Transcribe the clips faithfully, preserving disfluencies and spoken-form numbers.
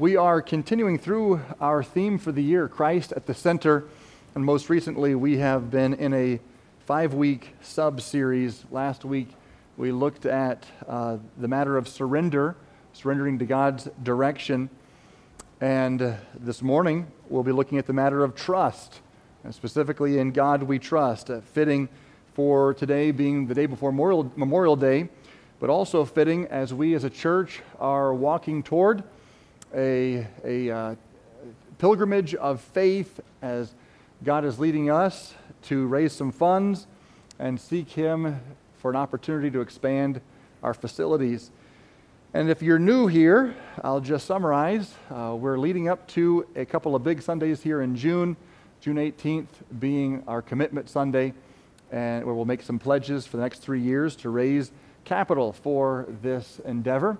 We are continuing through our theme for the year, Christ at the Center, and most recently we have been in a five-week sub-series. Last week we looked at uh, the matter of surrender, surrendering to God's direction, and uh, this morning we'll be looking at the matter of trust, and specifically in God we trust, uh, fitting for today being the day before Memorial, Memorial Day, but also fitting as we as a church are walking toward a, a uh, pilgrimage of faith as God is leading us to raise some funds and seek Him for an opportunity to expand our facilities. And if you're new here, I'll just summarize. Uh, we're leading up to a couple of big Sundays here in June, June eighteenth being our Commitment Sunday, and where we'll make some pledges for the next three years to raise capital for this endeavor.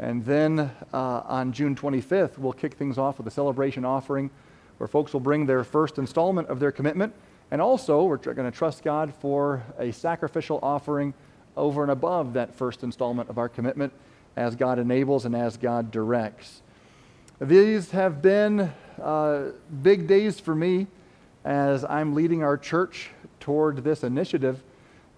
And then uh, on June twenty-fifth, we'll kick things off with a celebration offering where folks will bring their first installment of their commitment. And also, we're tr- going to trust God for a sacrificial offering over and above that first installment of our commitment as God enables and as God directs. These have been uh, big days for me as I'm leading our church toward this initiative.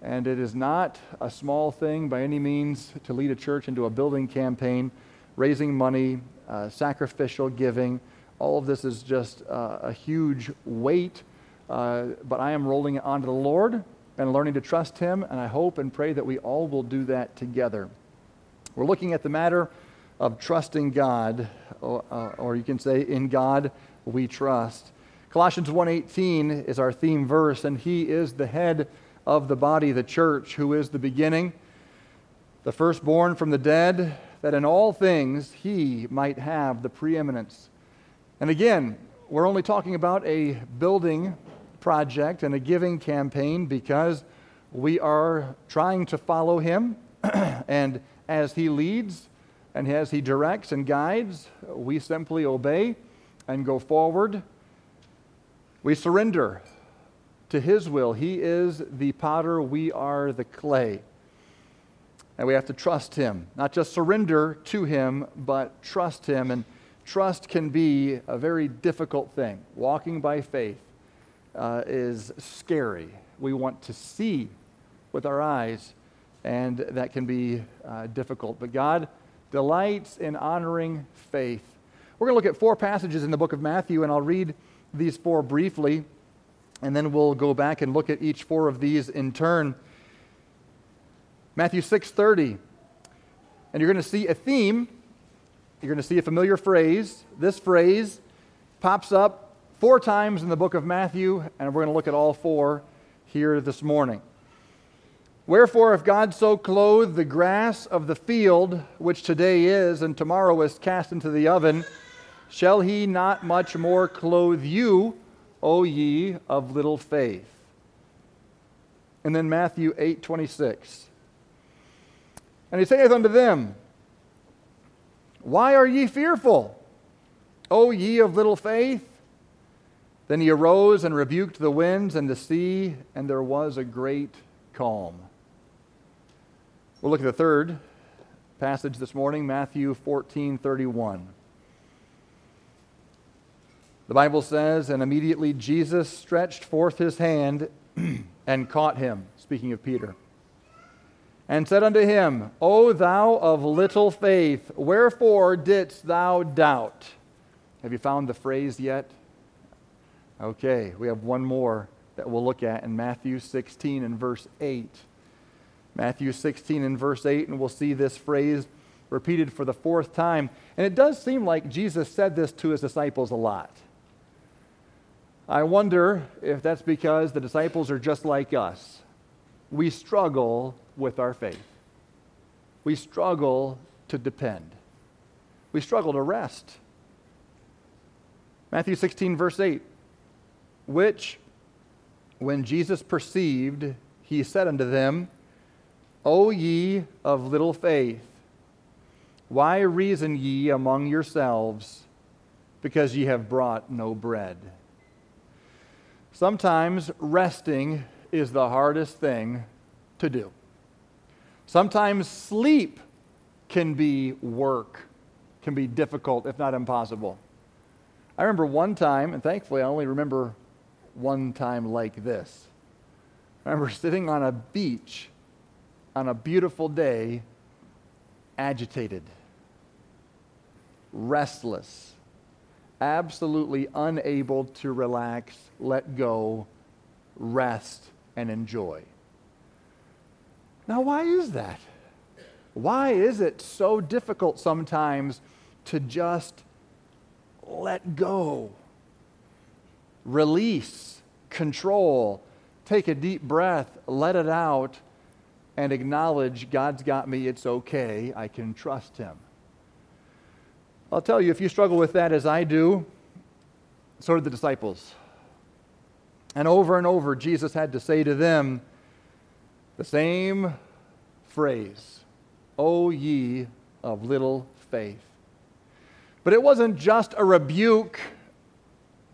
And it is not a small thing by any means to lead a church into a building campaign, raising money, uh, sacrificial giving. All of this is just uh, a huge weight, uh, but I am rolling it onto the Lord and learning to trust Him, and I hope and pray that we all will do that together. We're looking at the matter of trusting God, or, uh, or you can say, in God we trust. Colossians one eighteen is our theme verse, and He is the head of the body, the church, who is the beginning, the firstborn from the dead, that in all things He might have the preeminence. And again, we're only talking about a building project and a giving campaign because we are trying to follow Him, and as He leads and as He directs and guides, we simply obey and go forward. We surrender to His will. He is the potter, we are the clay. And we have to trust Him. Not just surrender to Him, but trust Him. And trust can be a very difficult thing. Walking by faith uh, is scary. We want to see with our eyes, and that can be uh, difficult. But God delights in honoring faith. We're going to look at four passages in the book of Matthew, and I'll read these four briefly. And then we'll go back and look at each four of these in turn. Matthew six thirty. And you're going to see a theme. You're going to see a familiar phrase. This phrase pops up four times in the book of Matthew, and we're going to look at all four here this morning. Wherefore, if God so clothe the grass of the field, which today is and tomorrow is cast into the oven, shall He not much more clothe you, O ye of little faith? And then Matthew eight twenty-six. And He saith unto them, Why are ye fearful, O ye of little faith? Then He arose and rebuked the winds and the sea, and there was a great calm. We'll look at the third passage this morning, Matthew fourteen thirty-one. The Bible says, And immediately Jesus stretched forth His hand and caught him, speaking of Peter, and said unto him, O thou of little faith, wherefore didst thou doubt? Have you found the phrase yet? Okay, we have one more that we'll look at in Matthew sixteen and verse eight. Matthew sixteen and verse eight, and we'll see this phrase repeated for the fourth time. And it does seem like Jesus said this to His disciples a lot. I wonder if that's because the disciples are just like us. We struggle with our faith. We struggle to depend. We struggle to rest. Matthew sixteen, verse eight, which, when Jesus perceived, He said unto them, O ye of little faith, why reason ye among yourselves, because ye have brought no bread? Sometimes resting is the hardest thing to do. Sometimes sleep can be work can be difficult, if not impossible. I remember one time, and thankfully I only remember one time like this. I remember sitting on a beach on a beautiful day, agitated, restless, absolutely unable to relax, let go, rest, and enjoy. Now, why is that? Why is it so difficult sometimes to just let go, release, control, take a deep breath, let it out, and acknowledge God's got me, it's okay, I can trust Him? I'll tell you, if you struggle with that as I do, so did the disciples. And over and over, Jesus had to say to them the same phrase, "O ye of little faith." But it wasn't just a rebuke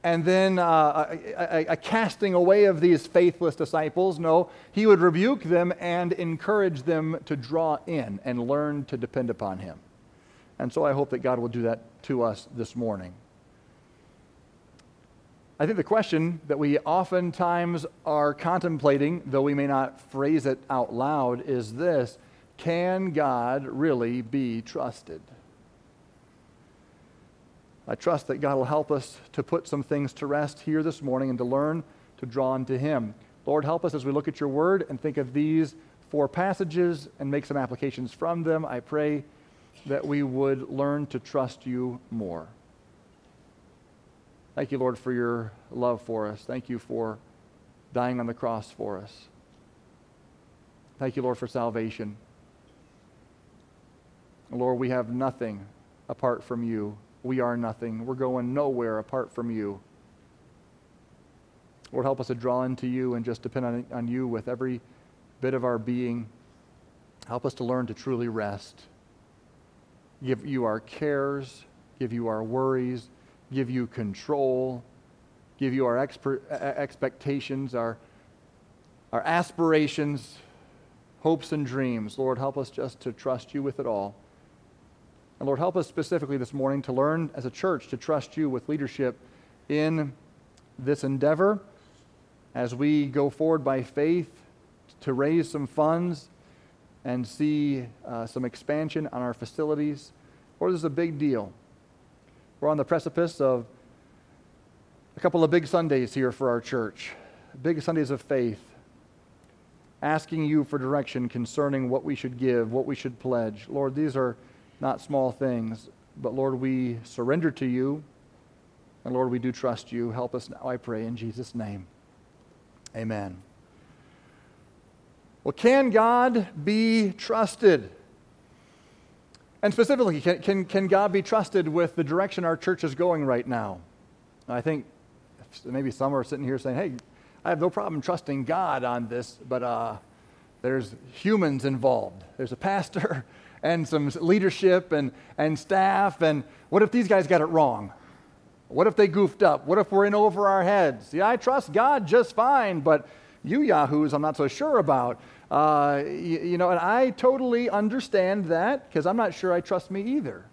and then uh, a, a, a casting away of these faithless disciples. No, He would rebuke them and encourage them to draw in and learn to depend upon Him. And so I hope that God will do that to us this morning. I think the question that we oftentimes are contemplating, though we may not phrase it out loud, is this: can God really be trusted? I trust that God will help us to put some things to rest here this morning and to learn to draw into Him. Lord, help us as we look at Your Word and think of these four passages and make some applications from them. I pray that we would learn to trust You more. Thank You, Lord, for Your love for us. Thank You for dying on the cross for us. Thank You, Lord, for salvation. Lord, we have nothing apart from You. We are nothing. We're going nowhere apart from You. Lord, help us to draw into You and just depend on, on You with every bit of our being. Help us to learn to truly rest. Give You our cares, give You our worries, give You control, give You our exper- expectations, our, our aspirations, hopes and dreams. Lord, help us just to trust You with it all. And Lord, help us specifically this morning to learn as a church to trust You with leadership in this endeavor as we go forward by faith to raise some funds and see uh, some expansion on our facilities. Lord, this is a big deal. We're on the precipice of a couple of big Sundays here for our church, big Sundays of faith, asking You for direction concerning what we should give, what we should pledge. Lord, these are not small things, but Lord, we surrender to You, and Lord, we do trust You. Help us now, I pray, in Jesus' name. Amen. Well, can God be trusted? And specifically, can, can, can God be trusted with the direction our church is going right now? I think maybe some are sitting here saying, hey, I have no problem trusting God on this, but uh, there's humans involved. There's a pastor and some leadership and, and staff, and what if these guys got it wrong? What if they goofed up? What if we're in over our heads? Yeah, I trust God just fine, but you yahoos I'm not so sure about. Uh, you, you know, and I totally understand that because I'm not sure I trust me either.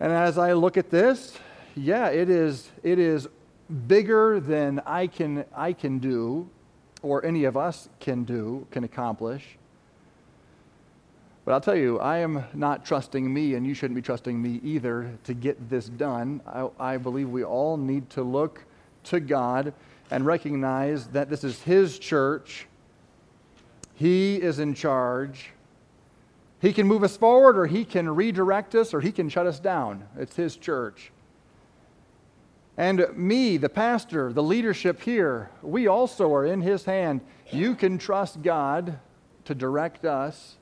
And as I look at this, yeah, it is it is bigger than I can I can do, or any of us can do, can accomplish. But I'll tell you, I am not trusting me, and you shouldn't be trusting me either to get this done. I, I believe we all need to look to God and recognize that this is His church. He is in charge. He can move us forward, or He can redirect us, or He can shut us down. It's His church. And me, the pastor, the leadership here, we also are in His hand. You can trust God to direct us,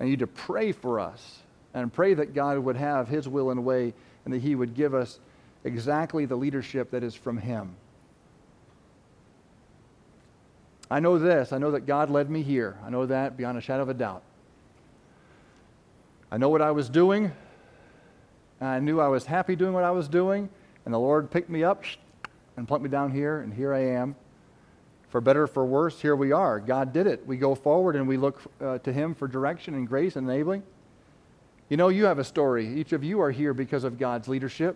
and you to pray for us, and pray that God would have His will and way, and that He would give us exactly the leadership that is from Him. I know this. I know that God led me here. I know that beyond a shadow of a doubt. I know what I was doing. And I knew I was happy doing what I was doing. And the Lord picked me up and plunked me down here, and here I am. For better or for worse, here we are. God did it. We go forward and we look uh, to Him for direction and grace and enabling. You know, you have a story. Each of you are here because of God's leadership.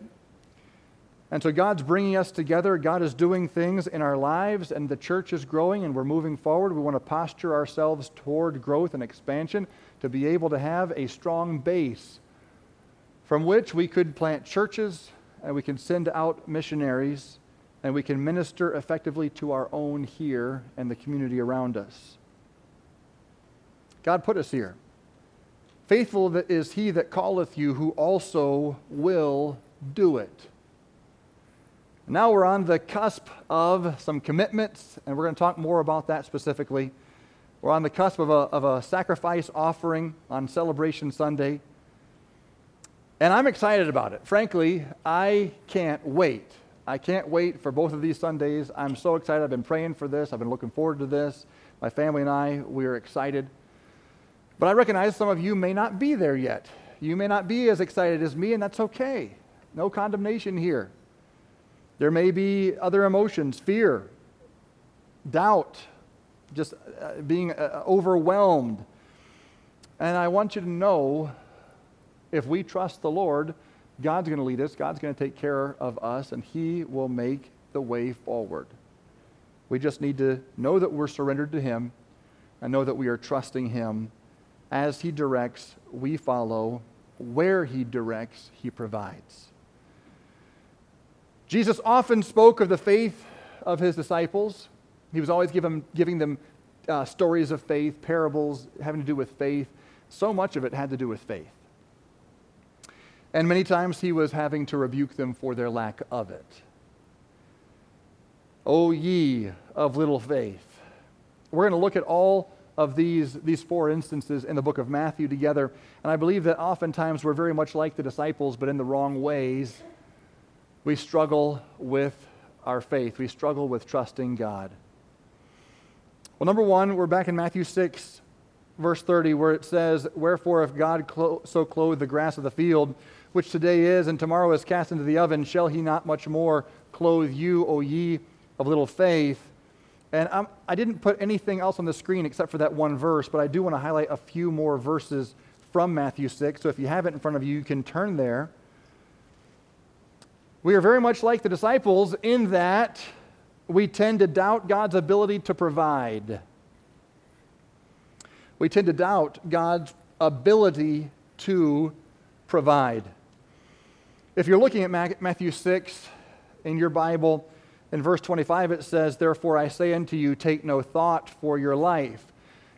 And so God's bringing us together. God is doing things in our lives, and the church is growing, and we're moving forward. We want to posture ourselves toward growth and expansion to be able to have a strong base from which we could plant churches, and we can send out missionaries, and we can minister effectively to our own here and the community around us. God put us here. Faithful is he that calleth you, who also will do it. Now we're on the cusp of some commitments, and we're going to talk more about that specifically. We're on the cusp of a, of a sacrifice offering on Celebration Sunday, and I'm excited about it. Frankly, I can't wait. I can't wait for both of these Sundays. I'm so excited. I've been praying for this. I've been looking forward to this. My family and I, we are excited. But I recognize some of you may not be there yet. You may not be as excited as me, and that's okay. No condemnation here. There may be other emotions, fear, doubt, just being overwhelmed. And I want you to know, if we trust the Lord, God's going to lead us, God's going to take care of us, and he will make the way forward. We just need to know that we're surrendered to him and know that we are trusting him. As he directs, we follow. Where he directs, he provides. Jesus often spoke of the faith of his disciples. He was always giving, giving them uh, stories of faith, parables having to do with faith. So much of it had to do with faith. And many times he was having to rebuke them for their lack of it. O ye of little faith. We're going to look at all of these, these four instances in the book of Matthew together. And I believe that oftentimes we're very much like the disciples, but in the wrong ways. We struggle with our faith. We struggle with trusting God. Well, number one, we're back in Matthew six, verse thirty, where it says, "Wherefore, if God clo- so clothe the grass of the field, which today is and tomorrow is cast into the oven, shall he not much more clothe you, O ye of little faith?" And I'm, I didn't put anything else on the screen except for that one verse, but I do want to highlight a few more verses from Matthew six. So if you have it in front of you, you can turn there. We are very much like the disciples in that we tend to doubt God's ability to provide. We tend to doubt God's ability to provide. If you're looking at Matthew six in your Bible, in verse twenty-five it says, "Therefore I say unto you, take no thought for your life."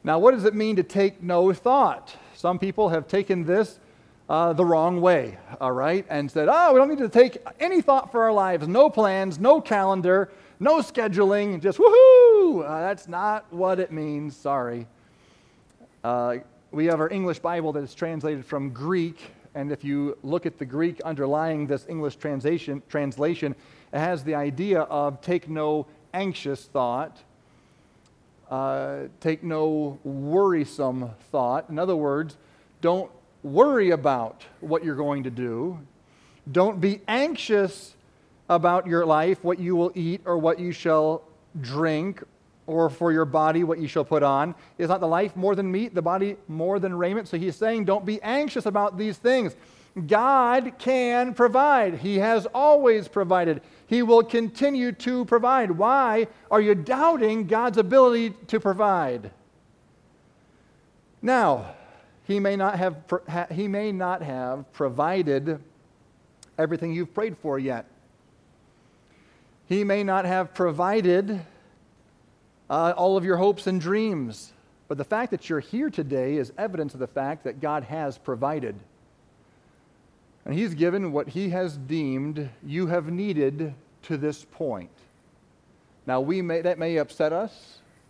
Now what does it mean to take no thought? Some people have taken this Uh, the wrong way, all right, and said, oh, we don't need to take any thought for our lives, no plans, no calendar, no scheduling, just woohoo! Uh, that's not what it means, sorry. Uh, we have our English Bible that is translated from Greek, and if you look at the Greek underlying this English translation, translation, it has the idea of take no anxious thought, uh, take no worrisome thought. In other words, don't worry about what you're going to do. Don't be anxious about your life, what you will eat or what you shall drink, or for your body what you shall put on. Is not the life more than meat, the body more than raiment? So he's saying don't be anxious about these things. God can provide. He has always provided. He will continue to provide. Why are you doubting God's ability to provide? Now, He may not have he may not have provided everything you've prayed for yet. He may not have provided uh, all of your hopes and dreams. But the fact that you're here today is evidence of the fact that God has provided. And he's given what he has deemed you have needed to this point. Now, we may that may upset us.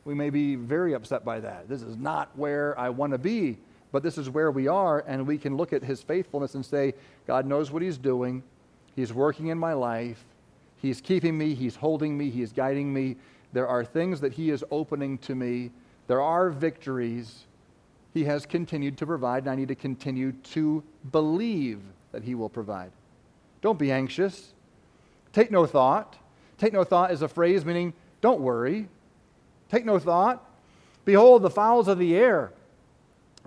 We may be very upset by that. This is not where I want to be. But this is where we are, and we can look at his faithfulness and say, God knows what he's doing. He's working in my life. He's keeping me. He's holding me. He's guiding me. There are things that he is opening to me. There are victories. He has continued to provide, and I need to continue to believe that he will provide. Don't be anxious. Take no thought. Take no thought is a phrase meaning don't worry. Take no thought. Behold, the fowls of the air,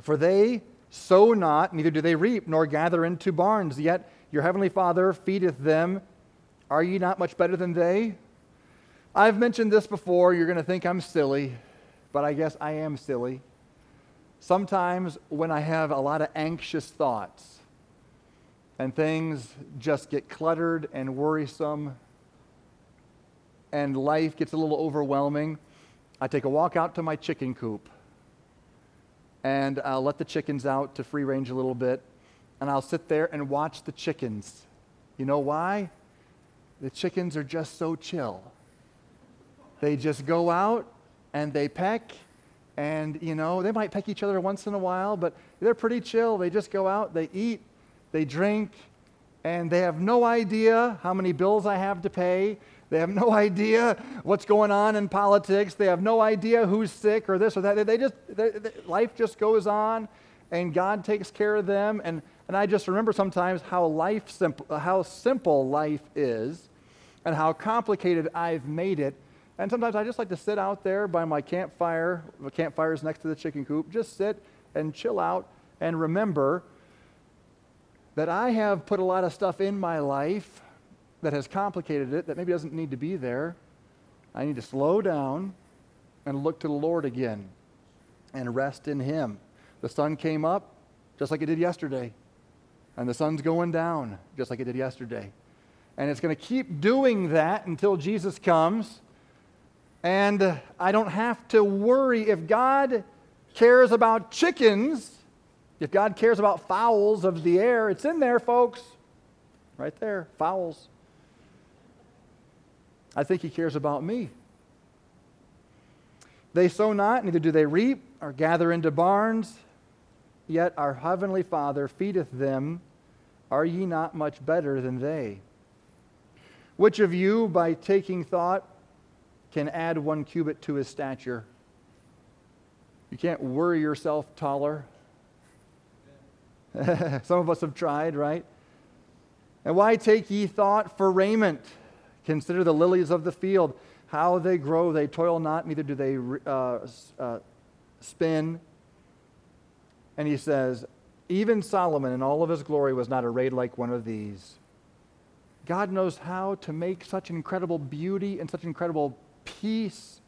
for they sow not, neither do they reap, nor gather into barns, yet your heavenly Father feedeth them. Are ye not much better than they? I've mentioned this before. You're going to think I'm silly, but I guess I am silly. Sometimes when I have a lot of anxious thoughts and things just get cluttered and worrisome and life gets a little overwhelming, I take a walk out to my chicken coop and I'll let the chickens out to free range a little bit, and I'll sit there and watch the chickens. You know why? The chickens are just so chill. They just go out and they peck, and, you know, they might peck each other once in a while, but they're pretty chill. They just go out, they eat, they drink, and they have no idea how many bills I have to pay. They have no idea what's going on in politics. They have no idea who's sick or this or that. They just they, they, life just goes on, and God takes care of them. And and I just remember sometimes how life simple, how simple life is, and how complicated I've made it. And sometimes I just like to sit out there by my campfire. The campfire is next to the chicken coop. Just sit and chill out and remember that I have put a lot of stuff in my life that has complicated it, that maybe doesn't need to be there. I need to slow down and look to the Lord again and rest in Him. The sun came up just like it did yesterday, and the sun's going down just like it did yesterday. And it's going to keep doing that until Jesus comes. And I don't have to worry. If God cares about chickens, if God cares about fowls of the air, it's in there, folks. Right there, fowls. I think He cares about me. They sow not, neither do they reap, or gather into barns, yet our heavenly Father feedeth them. Are ye not much better than they? Which of you, by taking thought, can add one cubit to his stature? You can't worry yourself taller. Some of us have tried, right? And why take ye thought for raiment? Consider the lilies of the field, how they grow, they toil not, neither do they uh, uh, spin. And he says, even Solomon in all of his glory was not arrayed like one of these. God knows how to make such incredible beauty and such incredible peace.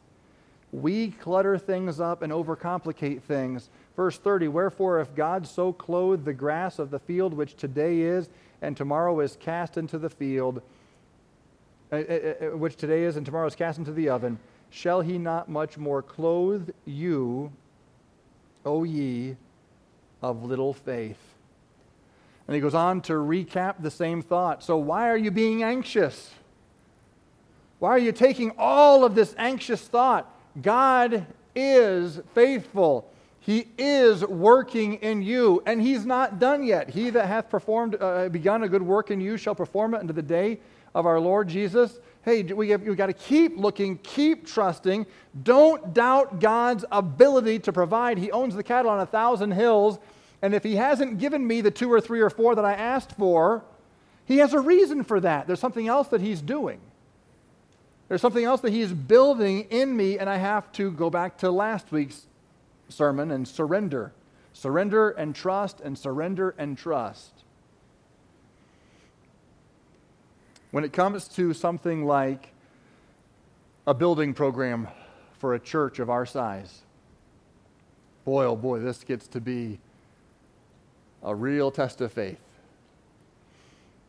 We clutter things up and overcomplicate things. Verse thirty, wherefore if God so clothe the grass of the field, which today is and tomorrow is cast into the field, uh, uh, uh, which today is and tomorrow is cast into the oven, shall he not much more clothe you, O ye of little faith? And he goes on to recap the same thought. So why are you being anxious? Why are you taking all of this anxious thought? God is faithful. He is working in you, and He's not done yet. He that hath performed, uh, begun a good work in you shall perform it unto the day of our Lord Jesus. Hey, we we've got to keep looking, keep trusting. Don't doubt God's ability to provide. He owns the cattle on a thousand hills, and if He hasn't given me the two or three or four that I asked for, He has a reason for that. There's something else that He's doing. There's something else that He's building in me, and I have to go back to last week's sermon and surrender. Surrender and trust and surrender and trust. When it comes to something like a building program for a church of our size, boy, oh boy, this gets to be a real test of faith.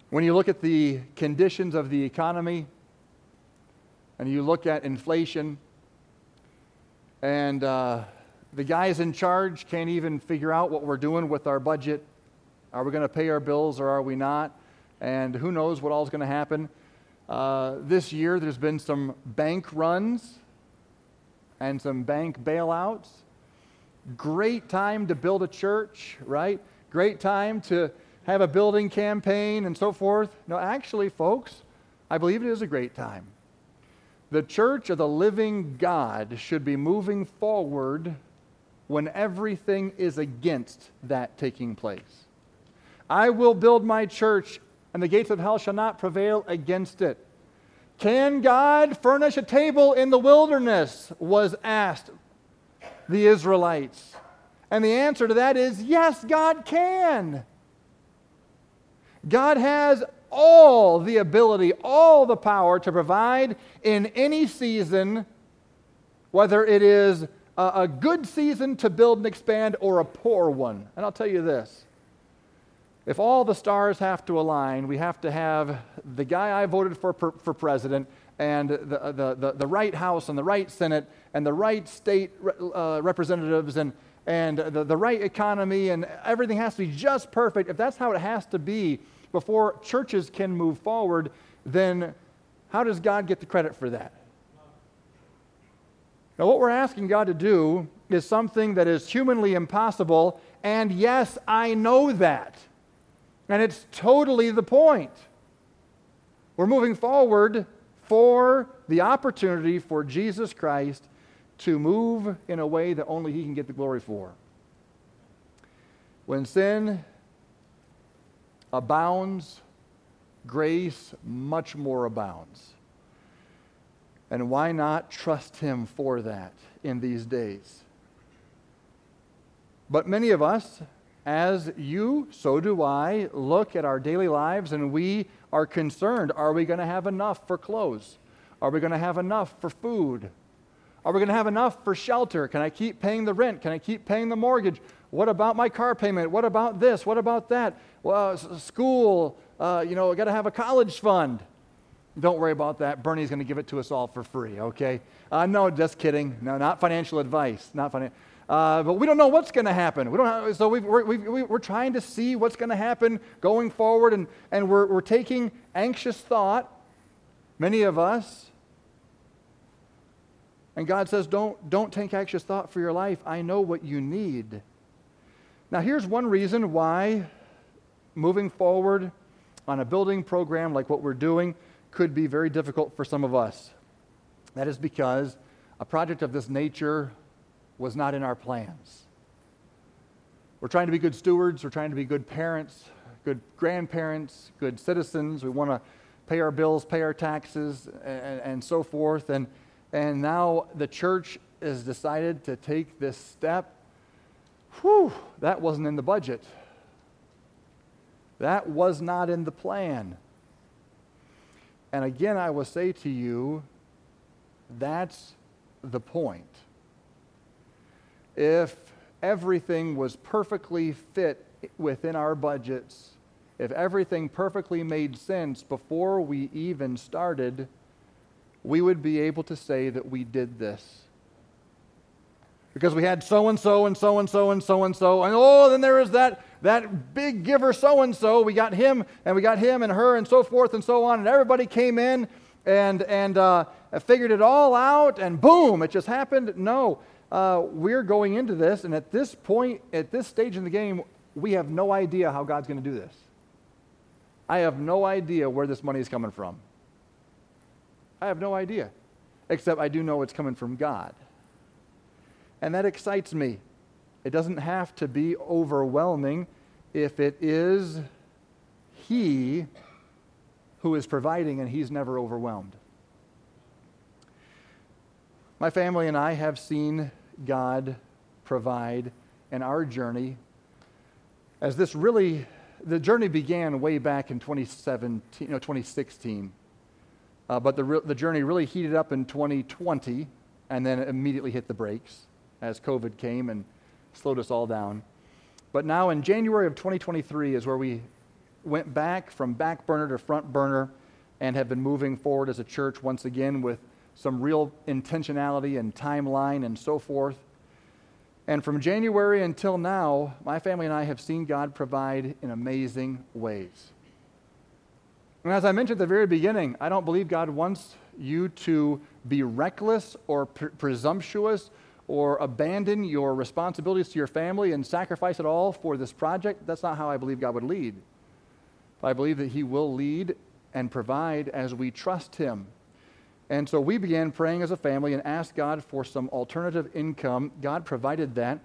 When you look at the conditions of the economy, and you look at inflation, and uh, the guys in charge can't even figure out what we're doing with our budget. Are we going to pay our bills or are we not? And who knows what all is going to happen. Uh, this year there's been some bank runs and some bank bailouts. Great time to build a church, right? Great time to have a building campaign and so forth. No, actually, folks, I believe it is a great time. The church of the living God should be moving forward when everything is against that taking place. I will build my church, and the gates of hell shall not prevail against it. Can God furnish a table in the wilderness? Was asked the Israelites. And the answer to that is, yes, God can. God has all the ability, all the power to provide in any season, whether it is a, a good season to build and expand or a poor one. And I'll tell you this, if all the stars have to align, we have to have the guy I voted for per, for president and the, the, the, the right House and the right Senate and the right state uh, representatives and and the, the right economy, and everything has to be just perfect. If that's how it has to be before churches can move forward, then how does God get the credit for that? Now, what we're asking God to do is something that is humanly impossible, and yes, I know that. And it's totally the point. We're moving forward for the opportunity for Jesus Christ to move in a way that only He can get the glory for. When sin abounds, grace much more abounds. And why not trust Him for that in these days? But many of us, as you, so do I, look at our daily lives and we are concerned. Are we going to have enough for clothes? Are we going to have enough for food? Are we going to have enough for shelter? Can I keep paying the rent? Can I keep paying the mortgage? What about my car payment? What about this? What about that? Well, school, uh, you know, I got to have a college fund. Don't worry about that. Bernie's going to give it to us all for free, okay? Uh, no, just kidding. No, not financial advice. Not financial. Uh, but we don't know what's going to happen. We don't have, so we've, we're, we've, we're trying to see what's going to happen going forward, and, and we're, we're taking anxious thought, many of us. And God says, don't, don't take anxious thought for your life. I know what you need. Now, here's one reason why moving forward on a building program like what we're doing could be very difficult for some of us. That is because a project of this nature was not in our plans. We're trying to be good stewards. We're trying to be good parents, good grandparents, good citizens. We want to pay our bills, pay our taxes, and, and so forth. And And now the church has decided to take this step. Whew, that wasn't in the budget. That was not in the plan. And again, I will say to you, that's the point. If everything was perfectly fit within our budgets, if everything perfectly made sense before we even started, we would be able to say that we did this. Because we had so-and-so and so-and-so and so-and-so, and oh, then there is that, that big giver so-and-so. We got him, and we got him and her and so forth and so on, and everybody came in and, and uh, figured it all out, and boom, it just happened. No, uh, we're going into this, and at this point, at this stage in the game, we have no idea how God's going to do this. I have no idea where this money is coming from. I have no idea, except I do know it's coming from God. And that excites me. It doesn't have to be overwhelming if it is He who is providing, and He's never overwhelmed. My family and I have seen God provide in our journey, as this really, the journey began way back in twenty seventeen, no, twenty sixteen. Uh, but the, re- the journey really heated up in twenty twenty and then immediately hit the brakes as COVID came and slowed us all down. But now in January of twenty twenty-three is where we went back from back burner to front burner and have been moving forward as a church once again with some real intentionality and timeline and so forth. And from January until now, my family and I have seen God provide in amazing ways. And as I mentioned at the very beginning, I don't believe God wants you to be reckless or pre- presumptuous or abandon your responsibilities to your family and sacrifice it all for this project. That's not how I believe God would lead. But I believe that He will lead and provide as we trust Him. And so we began praying as a family and asked God for some alternative income. God provided that.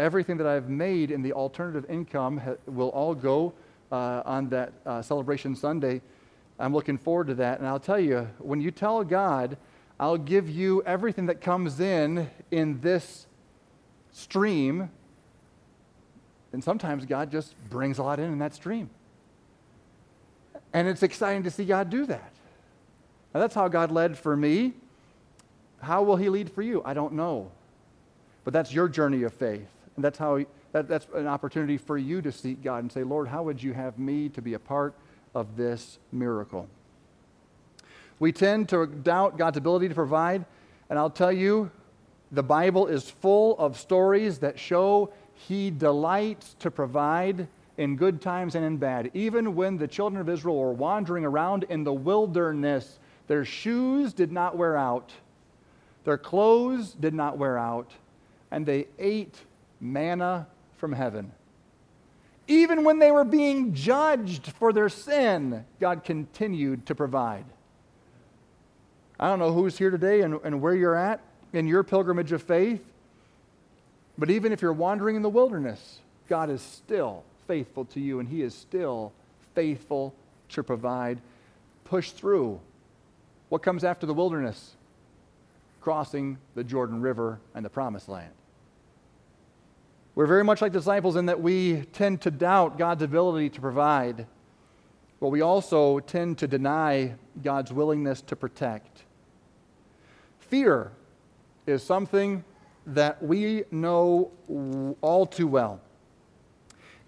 Everything that I've made in the alternative income ha- will all go uh, on that uh, Celebration Sunday. I'm looking forward to that. And I'll tell you, when you tell God, I'll give you everything that comes in in this stream, And sometimes God just brings a lot in in that stream. And it's exciting to see God do that. Now, that's how God led for me. How will he lead for you? I don't know. But that's your journey of faith. And that's how that, that's an opportunity for you to seek God and say, Lord, how would you have me to be a part of this miracle? We tend to doubt God's ability to provide. And I'll tell you, the Bible is full of stories that show he delights to provide in good times and in bad. Even when the children of Israel were wandering around in the wilderness, their shoes did not wear out, their clothes did not wear out, and they ate manna from heaven. Even when they were being judged for their sin, God continued to provide. I don't know who's here today and, and where you're at in your pilgrimage of faith, but even if you're wandering in the wilderness, God is still faithful to you, and he is still faithful to provide. Push through. What comes after the wilderness? Crossing the Jordan River and the Promised Land. We're very much like disciples in that we tend to doubt God's ability to provide, but we also tend to deny God's willingness to protect. Fear is something that we know all too well.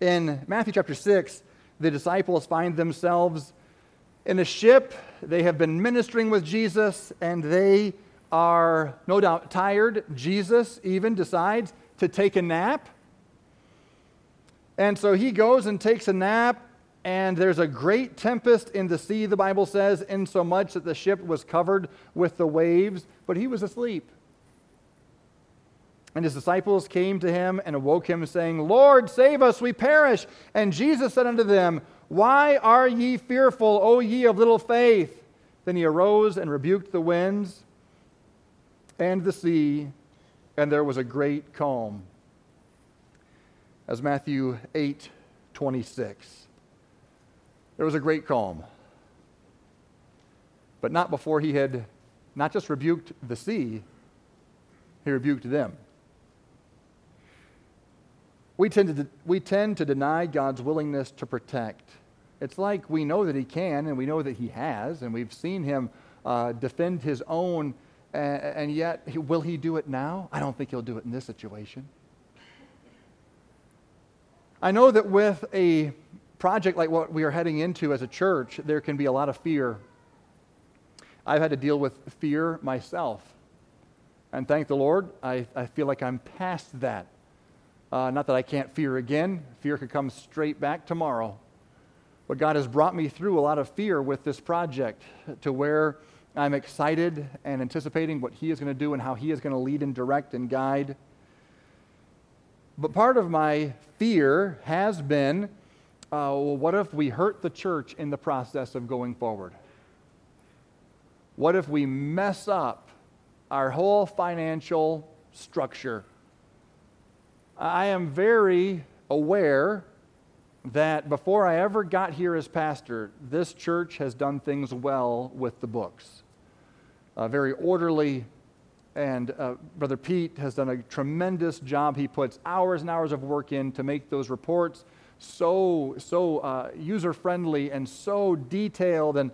In Matthew chapter six, the disciples find themselves in a ship. They have been ministering with Jesus, and they are no doubt tired. Jesus even decides to take a nap. And so he goes and takes a nap, and there's a great tempest in the sea, the Bible says, insomuch that the ship was covered with the waves, but he was asleep. And his disciples came to him and awoke him, saying, Lord, save us, we perish. And Jesus said unto them, Why are ye fearful, O ye of little faith? Then he arose and rebuked the winds and the sea, and there was a great calm. As Matthew eight twenty-six. There was a great calm. But not before he had not just rebuked the sea, he rebuked them. We tend, to, we tend to deny God's willingness to protect. It's like we know that he can, and we know that he has, and we've seen him uh, defend his own, and, and yet, will he do it now? I don't think he'll do it in this situation. I know that with a project like what we are heading into as a church, there can be a lot of fear. I've had to deal with fear myself. And thank the Lord, I, I feel like I'm past that. Uh, not that I can't fear again. Fear could come straight back tomorrow. But God has brought me through a lot of fear with this project to where I'm excited and anticipating what he is going to do and how he is going to lead and direct and guide. But part of my fear has been, uh, well, what if we hurt the church in the process of going forward? What if we mess up our whole financial structure? I am very aware that before I ever got here as pastor, this church has done things well with the books. Uh, very orderly, and uh, Brother Pete has done a tremendous job. He puts hours and hours of work in to make those reports so so uh, user-friendly and so detailed, and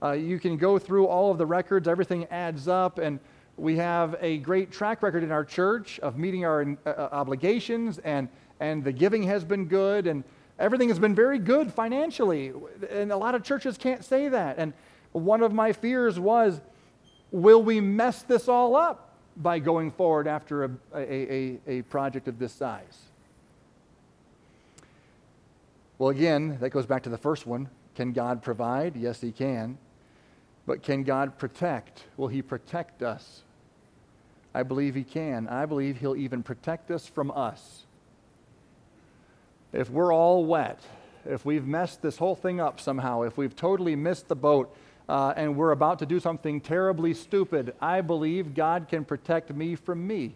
uh, you can go through all of the records. Everything adds up, and we have a great track record in our church of meeting our uh, obligations, and and the giving has been good, and everything has been very good financially. And a lot of churches can't say that. And one of my fears was, will we mess this all up by going forward after a, a, a, a project of this size? Well, again, that goes back to the first one. Can God provide? Yes, he can. But can God protect? Will he protect us? I believe he can. I believe he'll even protect us from us. If we're all wet, if we've messed this whole thing up somehow, if we've totally missed the boat, uh, and we're about to do something terribly stupid, I believe God can protect me from me.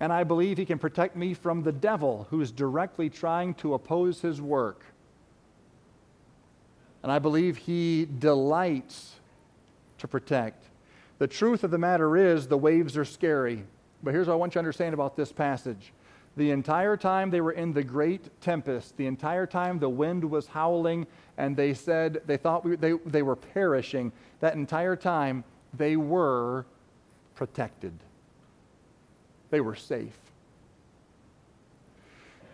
And I believe he can protect me from the devil who's directly trying to oppose his work. And I believe he delights to protect. The truth of the matter is the waves are scary. But here's what I want you to understand about this passage. The entire time they were in the great tempest, the entire time the wind was howling, and they said they thought we, they, they were perishing, that entire time they were protected. They were safe.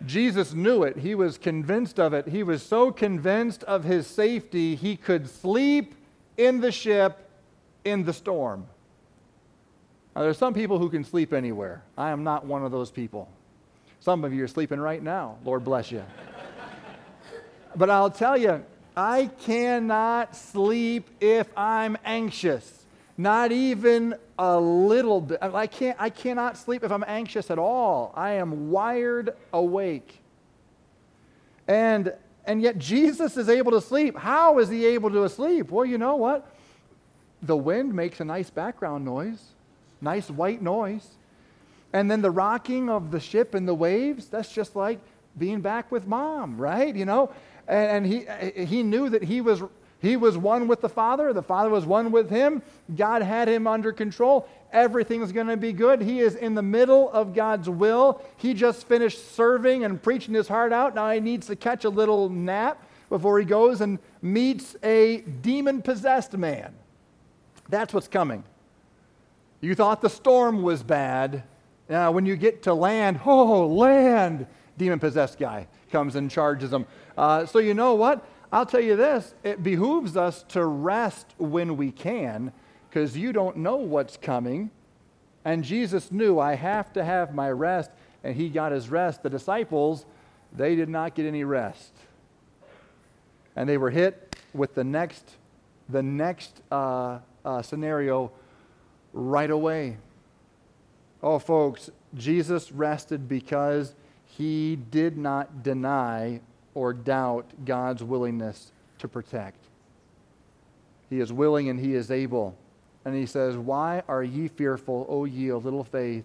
Jesus knew it. He was convinced of it. He was so convinced of his safety, he could sleep in the ship in the storm. Now, there's some people who can sleep anywhere. I am not one of those people. Some of you are sleeping right now. Lord bless you. But I'll tell you, I cannot sleep if I'm anxious. Not even a little bit. I can't. I cannot sleep if I'm anxious at all. I am wired awake. And and yet Jesus is able to sleep. How is he able to sleep? Well, you know what? The wind makes a nice background noise, nice white noise. And then the rocking of the ship and the waves, that's just like being back with Mom, right? You know, and, and he he knew that he was He was one with the Father. The Father was one with him. God had him under control. Everything's going to be good. He is in the middle of God's will. He just finished serving and preaching his heart out. Now he needs to catch a little nap before he goes and meets a demon-possessed man. That's what's coming. You thought the storm was bad. Now when you get to land, oh, land, demon-possessed guy comes and charges him. Uh, so you know what? I'll tell you this, it behooves us to rest when we can, because you don't know what's coming. And Jesus knew, I have to have my rest, and he got his rest. The disciples, they did not get any rest. And they were hit with the next, the next uh, uh, scenario right away. Oh, folks, Jesus rested because he did not deny or doubt God's willingness to protect. He is willing and he is able. And he says, why are ye fearful, O ye of little faith?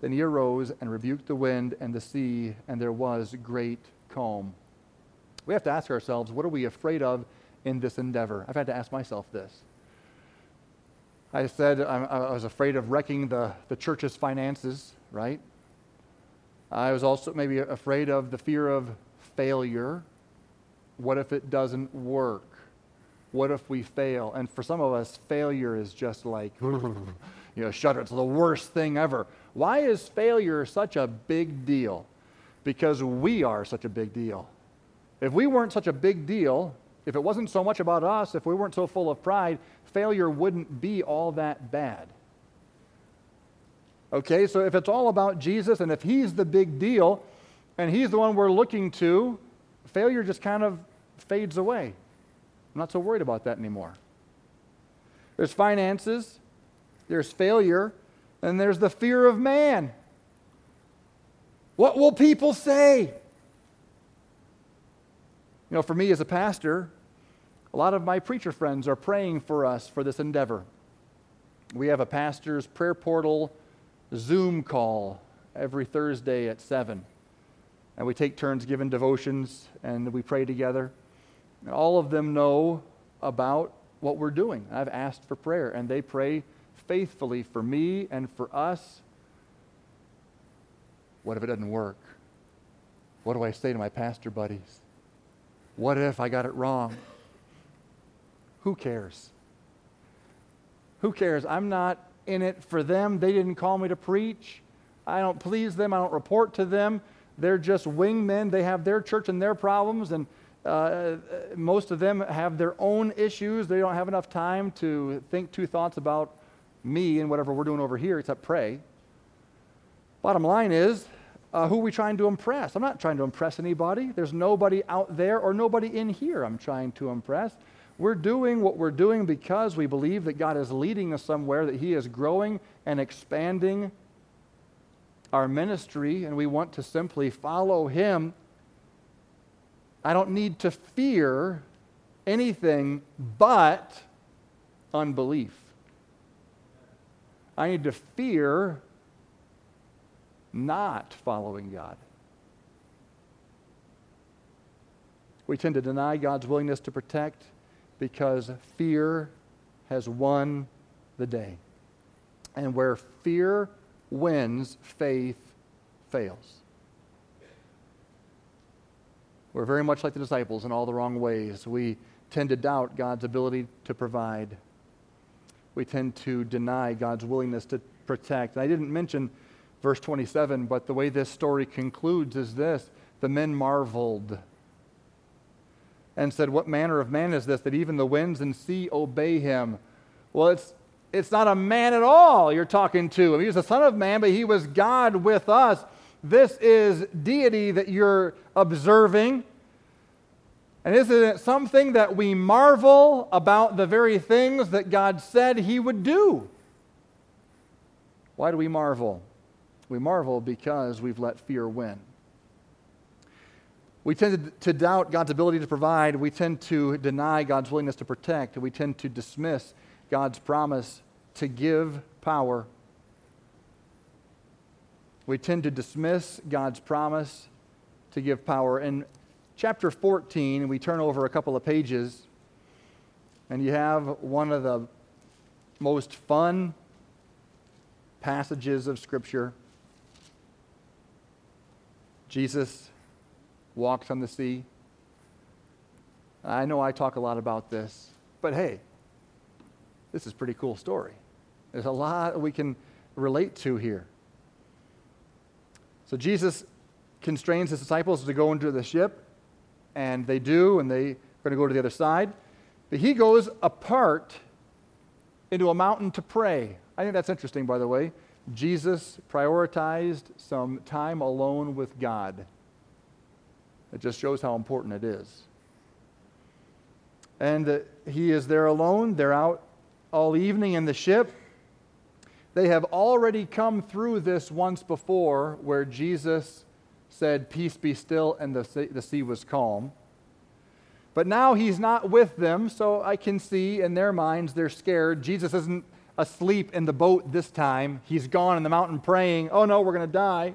Then he arose and rebuked the wind and the sea, and there was great calm. We have to ask ourselves, what are we afraid of in this endeavor? I've had to ask myself this. I said I, I was afraid of wrecking the, the church's finances, right? I was also maybe afraid of the fear of failure. What if it doesn't work? What if we fail? And for some of us, failure is just like, you know, shudder. It's the worst thing ever. Why is failure such a big deal? Because we are such a big deal. If we weren't such a big deal, if it wasn't so much about us, if we weren't so full of pride, failure wouldn't be all that bad. Okay, so if it's all about Jesus and if he's the big deal, and he's the one we're looking to, failure just kind of fades away. I'm not so worried about that anymore. There's finances, there's failure, and there's the fear of man. What will people say? You know, for me as a pastor, a lot of my preacher friends are praying for us for this endeavor. We have a pastor's prayer portal Zoom call every Thursday at seven. And we take turns giving devotions, and we pray together. All of them know about what we're doing. I've asked for prayer, and they pray faithfully for me and for us. What if it doesn't work? What do I say to my pastor buddies? What if I got it wrong? Who cares? Who cares? I'm not in it for them. They didn't call me to preach. I don't please them. I don't report to them. They're just wingmen. They have their church and their problems, and uh, most of them have their own issues. They don't have enough time to think two thoughts about me and whatever we're doing over here except pray. Bottom line is, uh, who are we trying to impress? I'm not trying to impress anybody. There's nobody out there or nobody in here I'm trying to impress. We're doing what we're doing because we believe that God is leading us somewhere, that he is growing and expanding our ministry, and we want to simply follow him. I don't need to fear anything but unbelief. I need to fear not following God. We tend to deny God's willingness to protect because fear has won the day. And where fear wins, faith fails. We're very much like the disciples in all the wrong ways. We tend to doubt God's ability to provide. We tend to deny God's willingness to protect. And I didn't mention verse twenty-seven, but the way this story concludes is this. The men marveled and said, "What manner of man is this, that even the winds and sea obey him?" Well, it's it's not a man at all you're talking to. I mean, he was the Son of Man, but he was God with us. This is deity that you're observing. And isn't it something that we marvel about the very things that God said he would do? Why do we marvel? We marvel because we've let fear win. We tend to doubt God's ability to provide. We tend to deny God's willingness to protect. We tend to dismiss God's promise to give power. We tend to dismiss God's promise to give power. In chapter fourteen, we turn over a couple of pages, and you have one of the most fun passages of Scripture. Jesus walks on the sea. I know I talk a lot about this, but hey, this is a pretty cool story. There's a lot we can relate to here. So Jesus constrains his disciples to go into the ship, and they do, and they're going to go to the other side. But he goes apart into a mountain to pray. I think that's interesting, by the way. Jesus prioritized some time alone with God. It just shows how important it is. And uh, he is there alone. They're out all evening in the ship. They have already come through this once before, where Jesus said, "Peace be still," and the sea, the sea was calm. But now he's not with them, so I can see in their minds they're scared. Jesus isn't asleep in the boat this time. He's gone in the mountain praying, "Oh no, we're going to die."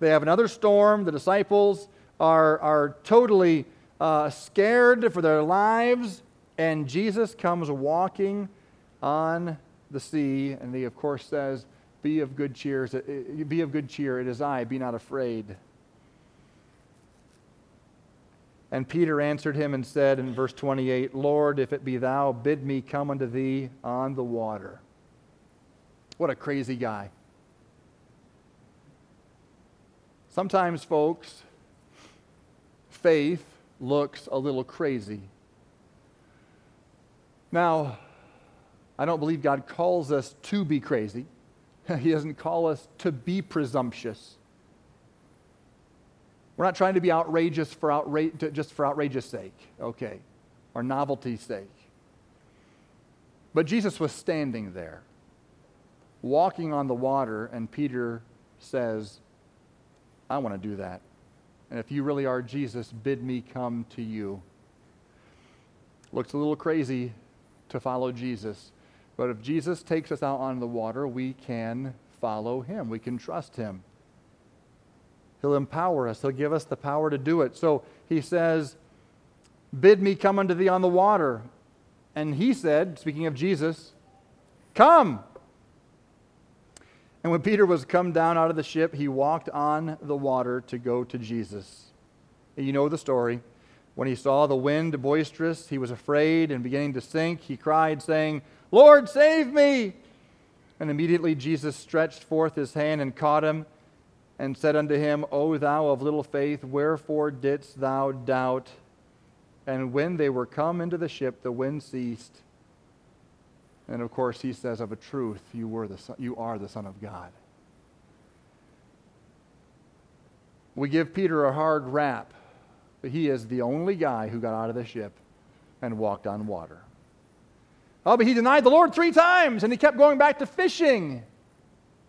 They have another storm. The disciples Are, are totally uh, scared for their lives, and Jesus comes walking on the sea, and he of course says, "Be of good cheer, be of good cheer, it is I, be not afraid." And Peter answered him and said in verse twenty-eight, "Lord, if it be thou, bid me come unto thee on the water." What a crazy guy. Sometimes, folks, faith looks a little crazy. Now, I don't believe God calls us to be crazy. He doesn't call us to be presumptuous. We're not trying to be outrageous for outra- to, just for outrageous sake, okay, or novelty's sake. But Jesus was standing there, walking on the water, and Peter says, "I want to do that. And if you really are Jesus, bid me come to you." Looks a little crazy to follow Jesus, but if Jesus takes us out on the water, we can follow him. We can trust him. He'll empower us. He'll give us the power to do it. So he says, "Bid me come unto thee on the water." And he said, speaking of Jesus, "Come." And when Peter was come down out of the ship, he walked on the water to go to Jesus. And you know the story. When he saw the wind boisterous, he was afraid, and beginning to sink, he cried, saying, "Lord, save me!" And immediately Jesus stretched forth his hand and caught him, and said unto him, "O thou of little faith, wherefore didst thou doubt?" And when they were come into the ship, the wind ceased. And of course, he says, "Of a truth, you were the son, you are the Son of God." We give Peter a hard rap, but he is the only guy who got out of the ship and walked on water. Oh, but he denied the Lord three times, and he kept going back to fishing.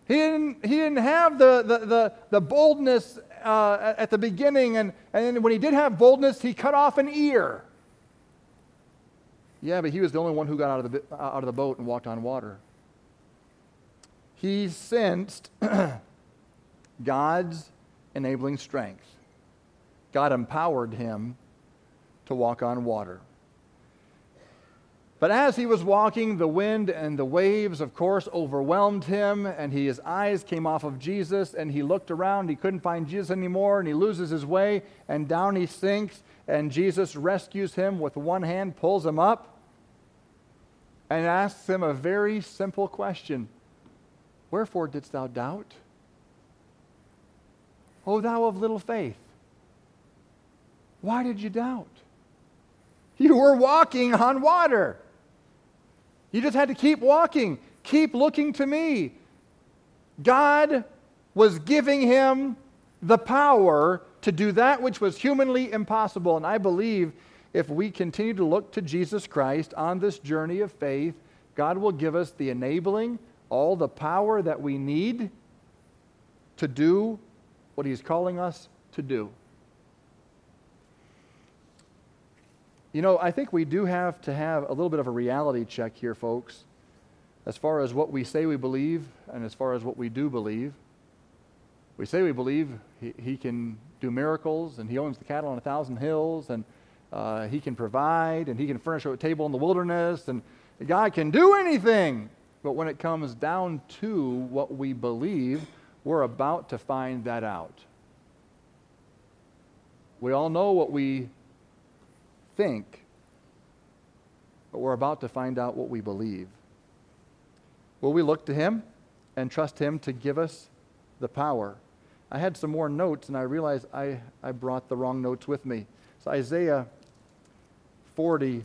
He didn't, he didn't have the, the, the, the boldness uh, at the beginning, and, and when he did have boldness, he cut off an ear. Yeah, but he was the only one who got out of the out of the boat and walked on water. He sensed God's enabling strength. God empowered him to walk on water. But as he was walking, the wind and the waves, of course, overwhelmed him, and he, his eyes came off of Jesus, and he looked around. He couldn't find Jesus anymore, and he loses his way, and down he sinks, and Jesus rescues him with one hand, pulls him up, and asks him a very simple question. Wherefore didst thou doubt? O thou of little faith, why did you doubt? You were walking on water. You just had to keep walking. Keep looking to me. God was giving him the power to do that which was humanly impossible. And I believe if we continue to look to Jesus Christ on this journey of faith, God will give us the enabling, all the power that we need to do what he's calling us to do. You know, I think we do have to have a little bit of a reality check here, folks, as far as what we say we believe and as far as what we do believe. We say we believe he, he can do miracles, and he owns the cattle on a thousand hills, and uh, he can provide, and he can furnish a table in the wilderness, and God can do anything. But when it comes down to what we believe, we're about to find that out. We all know what we think, but we're about to find out what we believe. Will we look to him and trust him to give us the power? I had some more notes, and I realized I, I brought the wrong notes with me. So Isaiah forty.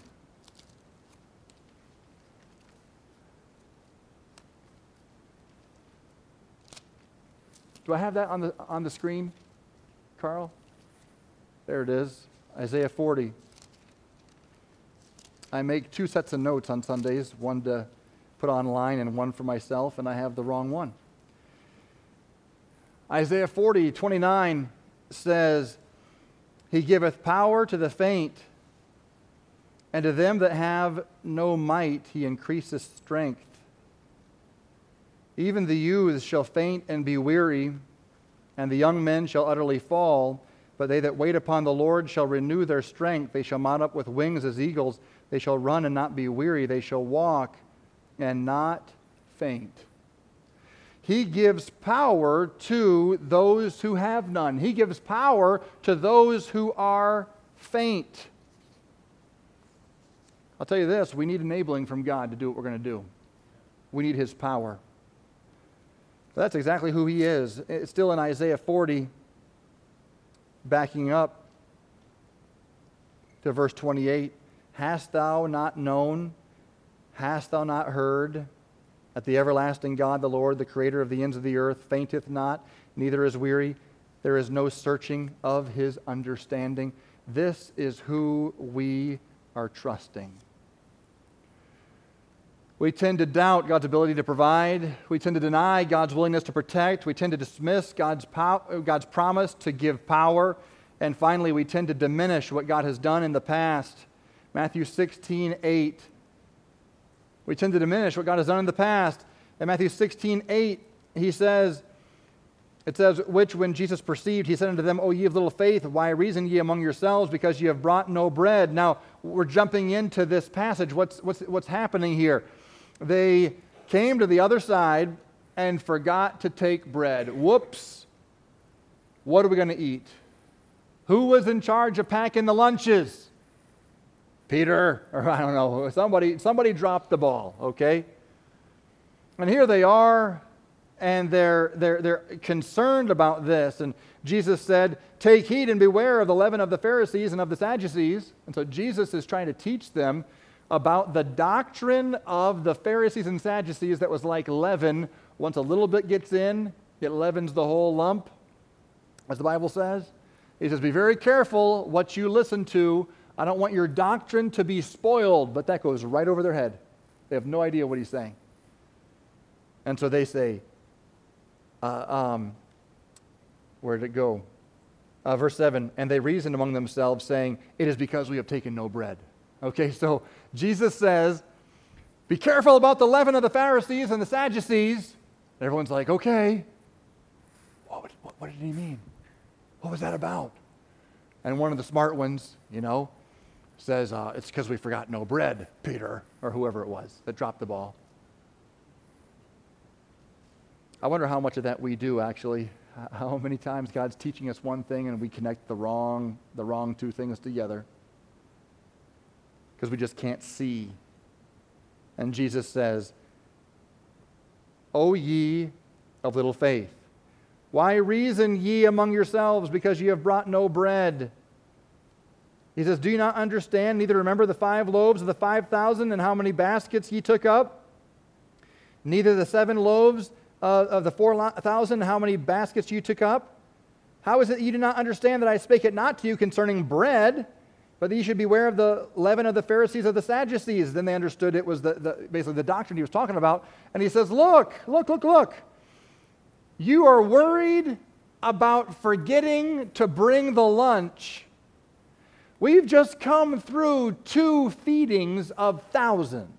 Do I have that on the on the screen, Carl? There it is. Isaiah forty. I make two sets of notes on Sundays, one to put online and one for myself, and I have the wrong one. Isaiah forty twenty-nine says, he giveth power to the faint, and to them that have no might he increaseth strength. Even the youths shall faint and be weary, and the young men shall utterly fall. But they that wait upon the Lord shall renew their strength. They shall mount up with wings as eagles. They shall run and not be weary. They shall walk and not faint. He gives power to those who have none. He gives power to those who are faint. I'll tell you this, we need enabling from God to do what we're going to do. We need his power. That's exactly who he is. It's still in Isaiah forty. Backing up to verse twenty-eight, hast thou not known, hast thou not heard, that the everlasting God, the Lord, the creator of the ends of the earth, fainteth not, neither is weary, there is no searching of his understanding. This is who we are trusting. We tend to doubt God's ability to provide. We tend to deny God's willingness to protect. We tend to dismiss God's pow- God's promise to give power. And finally, we tend to diminish what God has done in the past. Matthew sixteen eight. We tend to diminish what God has done in the past. In Matthew sixteen eight, he says, it says, which when Jesus perceived, he said unto them, O ye of little faith, why reason ye among yourselves, because ye have brought no bread? Now, we're jumping into this passage. What's, what's, what's happening here? They came to the other side and forgot to take bread. Whoops. What are we going to eat? Who was in charge of packing the lunches? Peter, or I don't know, somebody, somebody dropped the ball, okay? And here they are, and they're, they're, they're concerned about this. And Jesus said, take heed and beware of the leaven of the Pharisees and of the Sadducees. And so Jesus is trying to teach them about the doctrine of the Pharisees and Sadducees that was like leaven. Once a little bit gets in, it leavens the whole lump, as the Bible says. He says, be very careful what you listen to. I don't want your doctrine to be spoiled. But that goes right over their head. They have no idea what he's saying. And so they say, uh, um, where did it go? Uh, verse seven, and they reasoned among themselves, saying, it is because we have taken no bread. Okay, so Jesus says, be careful about the leaven of the Pharisees and the Sadducees. And everyone's like, okay, what, what, what did he mean? What was that about? And one of the smart ones, you know, says, uh, it's because we forgot no bread, Peter, or whoever it was that dropped the ball. I wonder how much of that we do, actually. How many times God's teaching us one thing and we connect the wrong, the wrong two things together because we just can't see. And Jesus says, O ye of little faith, why reason ye among yourselves because ye have brought no bread? He says, do you not understand, neither remember the five loaves of the five thousand and how many baskets ye took up? Neither the seven loaves Uh, of the four thousand, how many baskets you took up? How is it you do not understand that I spake it not to you concerning bread, but that you should beware of the leaven of the Pharisees of the Sadducees? Then they understood it was the, the basically the doctrine he was talking about. And he says, look, look, look, look. You are worried about forgetting to bring the lunch. We've just come through two feedings of thousands.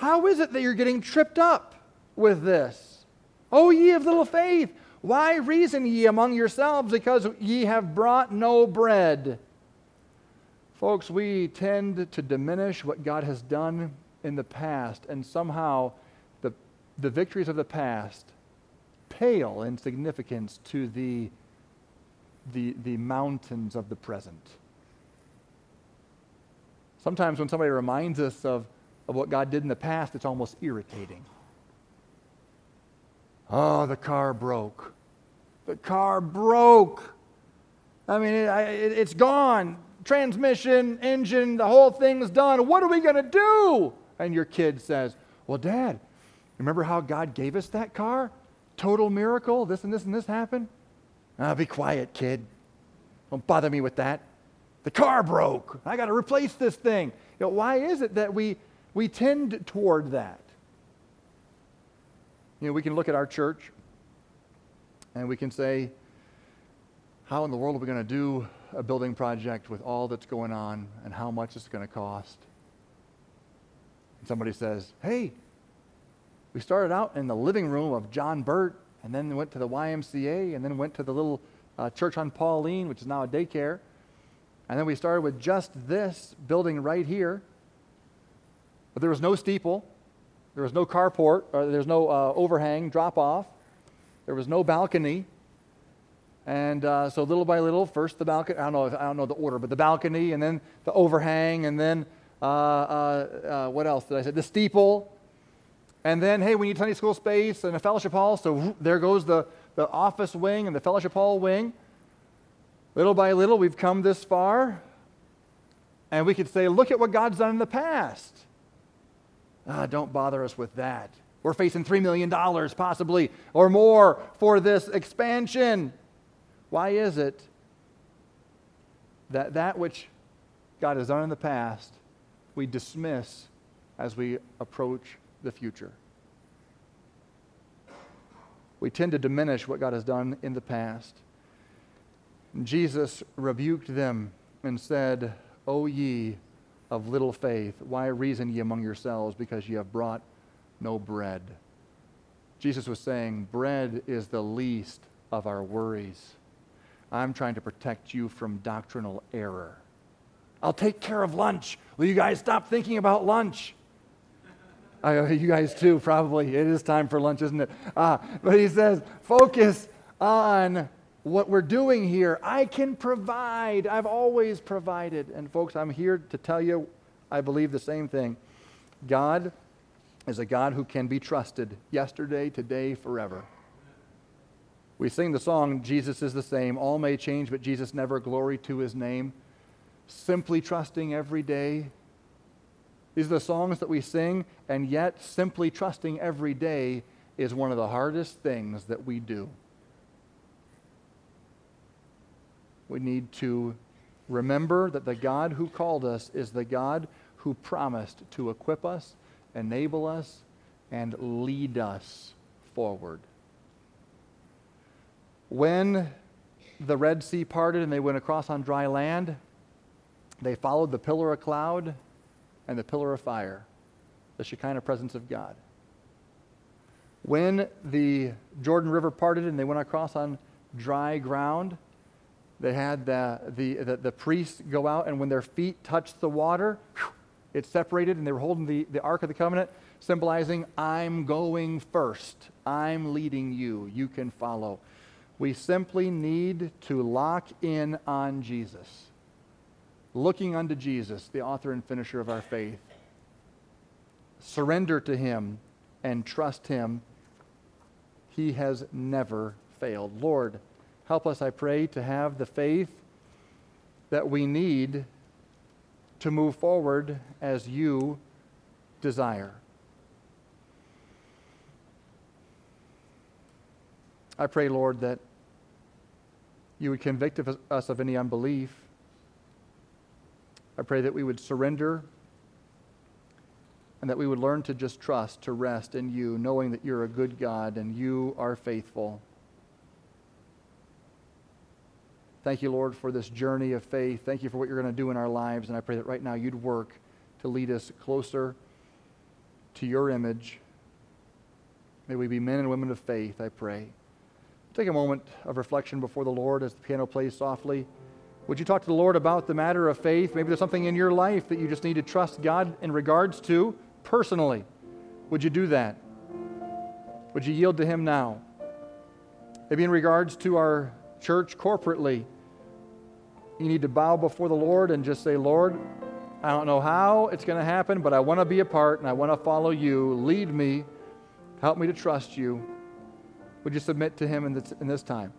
How is it that you're getting tripped up with this? O ye of little faith, why reason ye among yourselves because ye have brought no bread? Folks, we tend to diminish what God has done in the past, and somehow the, the victories of the past pale in significance to the, the, the mountains of the present. Sometimes when somebody reminds us of of what God did in the past, it's almost irritating. Oh, the car broke. The car broke. I mean, it, it, it's gone. Transmission, engine, the whole thing's done. What are we going to do? And your kid says, well, Dad, remember how God gave us that car? Total miracle. This and this and this happened. Ah, be quiet, kid. Don't bother me with that. The car broke. I got to replace this thing. You know, why is it that we... We tend toward that. You know, we can look at our church and we can say, how in the world are we going to do a building project with all that's going on and how much it's going to cost? And somebody says, hey, we started out in the living room of John Burt and then went to the Y M C A and then went to the little uh, church on Pauline, which is now a daycare. And then we started with just this building right here. But there was no steeple, there was no carport, or there was no uh, overhang, drop-off, there was no balcony, and uh, so little by little, first the balcony, I don't know if, I don't know the order, but the balcony, and then the overhang, and then uh, uh, uh, what else did I say? The steeple, and then, hey, we need Sunday school space and a fellowship hall, so whoop, there goes the, the office wing and the fellowship hall wing. Little by little, we've come this far, and we could say, look at what God's done in the past. Ah, don't bother us with that. We're facing three million dollars possibly or more for this expansion. Why is it that that which God has done in the past, we dismiss as we approach the future? We tend to diminish what God has done in the past. Jesus rebuked them and said, O ye of little faith, why reason ye among yourselves because ye have brought no bread? Jesus was saying, bread is the least of our worries. I'm trying to protect you from doctrinal error. I'll take care of lunch. Will you guys stop thinking about lunch? I, you guys too, probably. It is time for lunch, isn't it? Uh, but he says, focus on what we're doing here. I can provide. I've always provided. And folks, I'm here to tell you, I believe the same thing. God is a God who can be trusted yesterday, today, forever. We sing the song, Jesus is the same. All may change, but Jesus never. Glory to his name. Simply trusting every day. These are the songs that we sing, and yet simply trusting every day is one of the hardest things that we do. We need to remember that the God who called us is the God who promised to equip us, enable us, and lead us forward. When the Red Sea parted and they went across on dry land, they followed the pillar of cloud and the pillar of fire, the Shekinah presence of God. When the Jordan River parted and they went across on dry ground, They had the, the, the, the priests go out, and when their feet touched the water, it separated, and they were holding the, the Ark of the Covenant, symbolizing, I'm going first. I'm leading you. You can follow. We simply need to lock in on Jesus. Looking unto Jesus, the author and finisher of our faith. Surrender to Him and trust Him. He has never failed. Lord, help us, I pray, to have the faith that we need to move forward as You desire. I pray, Lord, that You would convict us of any unbelief. I pray that we would surrender and that we would learn to just trust, to rest in You, knowing that You're a good God and You are faithful. Thank You, Lord, for this journey of faith. Thank You for what You're going to do in our lives. And I pray that right now You'd work to lead us closer to Your image. May we be men and women of faith, I pray. Take a moment of reflection before the Lord as the piano plays softly. Would you talk to the Lord about the matter of faith? Maybe there's something in your life that you just need to trust God in regards to personally. Would you do that? Would you yield to Him now? Maybe in regards to our church corporately, you need to bow before the Lord and just say, Lord, I don't know how it's going to happen, but I want to be a part and I want to follow You. Lead me. Help me to trust You. Would you submit to Him in this, in this time?